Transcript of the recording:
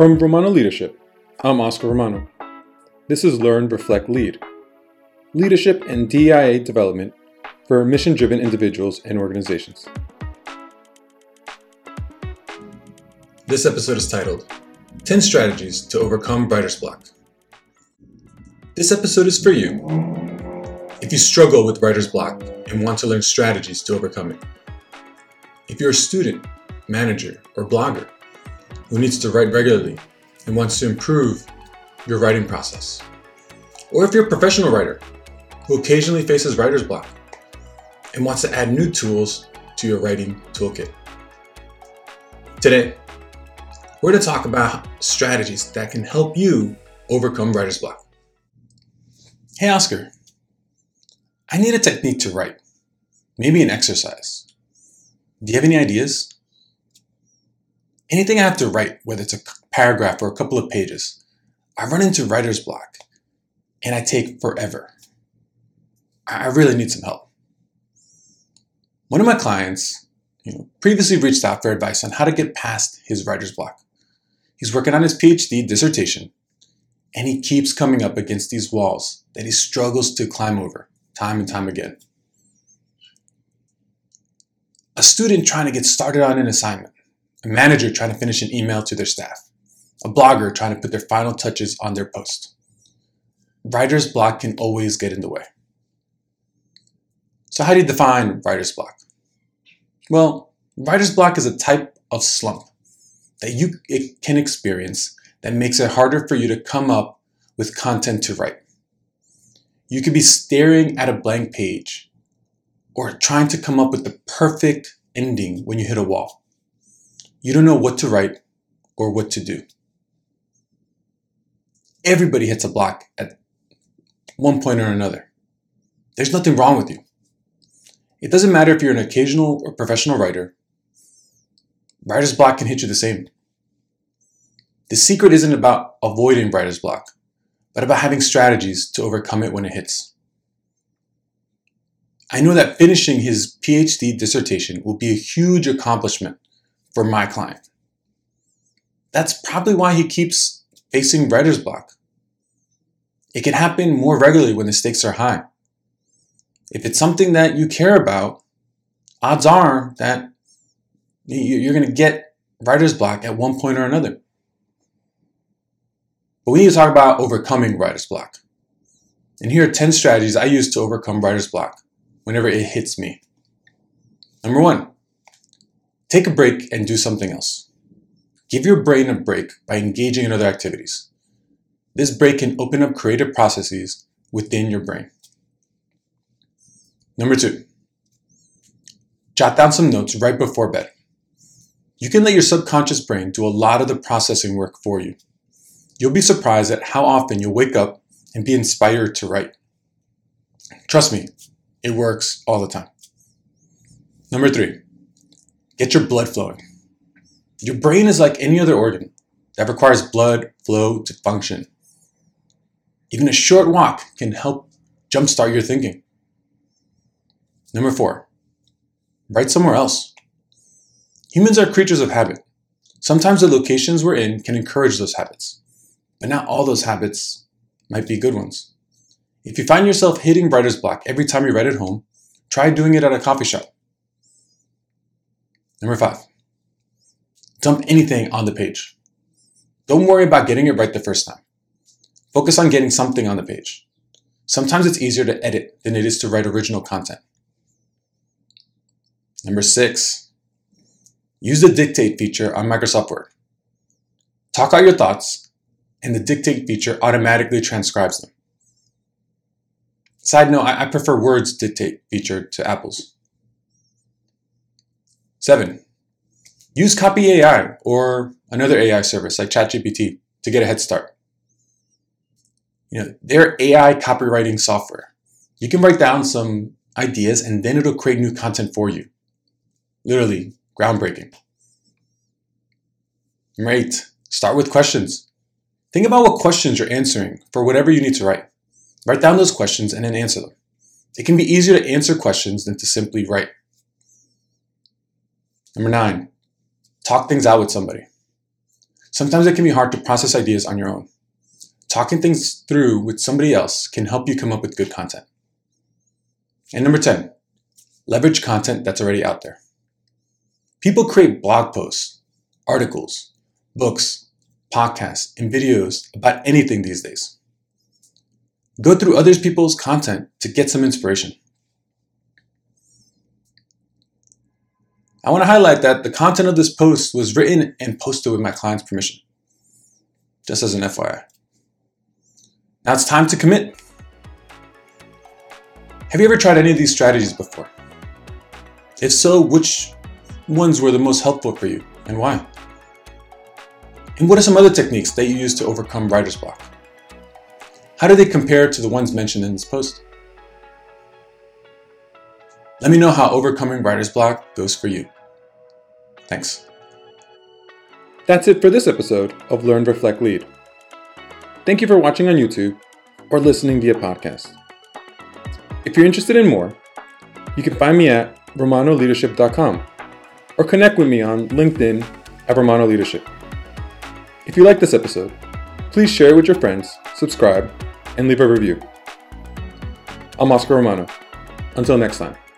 From Romano Leadership, I'm Oscar Romano. This is Learn, Reflect, Lead. Leadership and DIA development for mission-driven individuals and organizations. This episode is titled, 10 Strategies to Overcome Writer's Block. This episode is for you. If you struggle with writer's block and want to learn strategies to overcome it. If you're a student, manager, or blogger, who needs to write regularly and wants to improve your writing process. Or if you're a professional writer who occasionally faces writer's block and wants to add new tools to your writing toolkit. Today, we're going to talk about strategies that can help you overcome writer's block. Hey, Oscar, I need a technique to write, maybe an exercise. Do you have any ideas? Anything I have to write, whether it's a paragraph or a couple of pages, I run into writer's block and I take forever. I really need some help. One of my clients, previously reached out for advice on how to get past his writer's block. He's working on his PhD dissertation and he keeps coming up against these walls that he struggles to climb over time and time again. A student trying to get started on an assignment. A manager trying to finish an email to their staff. A blogger trying to put their final touches on their post. Writer's block can always get in the way. So how do you define writer's block? Well, writer's block is a type of slump that you can experience that makes it harder for you to come up with content to write. You could be staring at a blank page or trying to come up with the perfect ending when you hit a wall. You don't know what to write or what to do. Everybody hits a block at one point or another. There's nothing wrong with you. It doesn't matter if you're an occasional or professional writer. Writer's block can hit you the same. The secret isn't about avoiding writer's block, but about having strategies to overcome it when it hits. I know that finishing his PhD dissertation will be a huge accomplishment for my client. That's probably why he keeps facing writer's block. It can happen more regularly when the stakes are high. If it's something that you care about, odds are that you're going to get writer's block at one point or another. But we need to talk about overcoming writer's block. And here are 10 strategies I use to overcome writer's block whenever it hits me. Number one, take a break and do something else. Give your brain a break by engaging in other activities. This break can open up creative processes within your brain. Number two, jot down some notes right before bed. You can let your subconscious brain do a lot of the processing work for you. You'll be surprised at how often you'll wake up and be inspired to write. Trust me, it works all the time. Number three, get your blood flowing. Your brain is like any other organ that requires blood flow to function. Even a short walk can help jumpstart your thinking. Number four, write somewhere else. Humans are creatures of habit. Sometimes the locations we're in can encourage those habits, but not all those habits might be good ones. If you find yourself hitting writer's block every time you write at home, try doing it at a coffee shop. Number five, dump anything on the page. Don't worry about getting it right the first time. Focus on getting something on the page. Sometimes it's easier to edit than it is to write original content. Number six, use the dictate feature on Microsoft Word. Talk out your thoughts, and the dictate feature automatically transcribes them. Side note, I prefer Word's dictate feature to Apple's. 7. Use Copy AI or another AI service like ChatGPT to get a head start. They're AI copywriting software. You can write down some ideas and then it'll create new content for you. Literally groundbreaking. Number 8. Start with questions. Think about what questions you're answering for whatever you need to write. Write down those questions and then answer them. It can be easier to answer questions than to simply write. Number 9, talk things out with somebody. Sometimes it can be hard to process ideas on your own. Talking things through with somebody else can help you come up with good content. And number 10, leverage content that's already out there. People create blog posts, articles, books, podcasts, and videos about anything these days. Go through other people's content to get some inspiration. I want to highlight that the content of this post was written and posted with my client's permission, just as an FYI. Now it's time to commit. Have you ever tried any of these strategies before? If so, which ones were the most helpful for you and why? And what are some other techniques that you use to overcome writer's block? How do they compare to the ones mentioned in this post? Let me know how overcoming writer's block goes for you. Thanks. That's it for this episode of Learn, Reflect, Lead. Thank you for watching on YouTube or listening via podcast. If you're interested in more, you can find me at romanoleadership.com or connect with me on LinkedIn at Romano Leadership. If you like this episode, please share it with your friends, subscribe, and leave a review. I'm Oscar Romano. Until next time.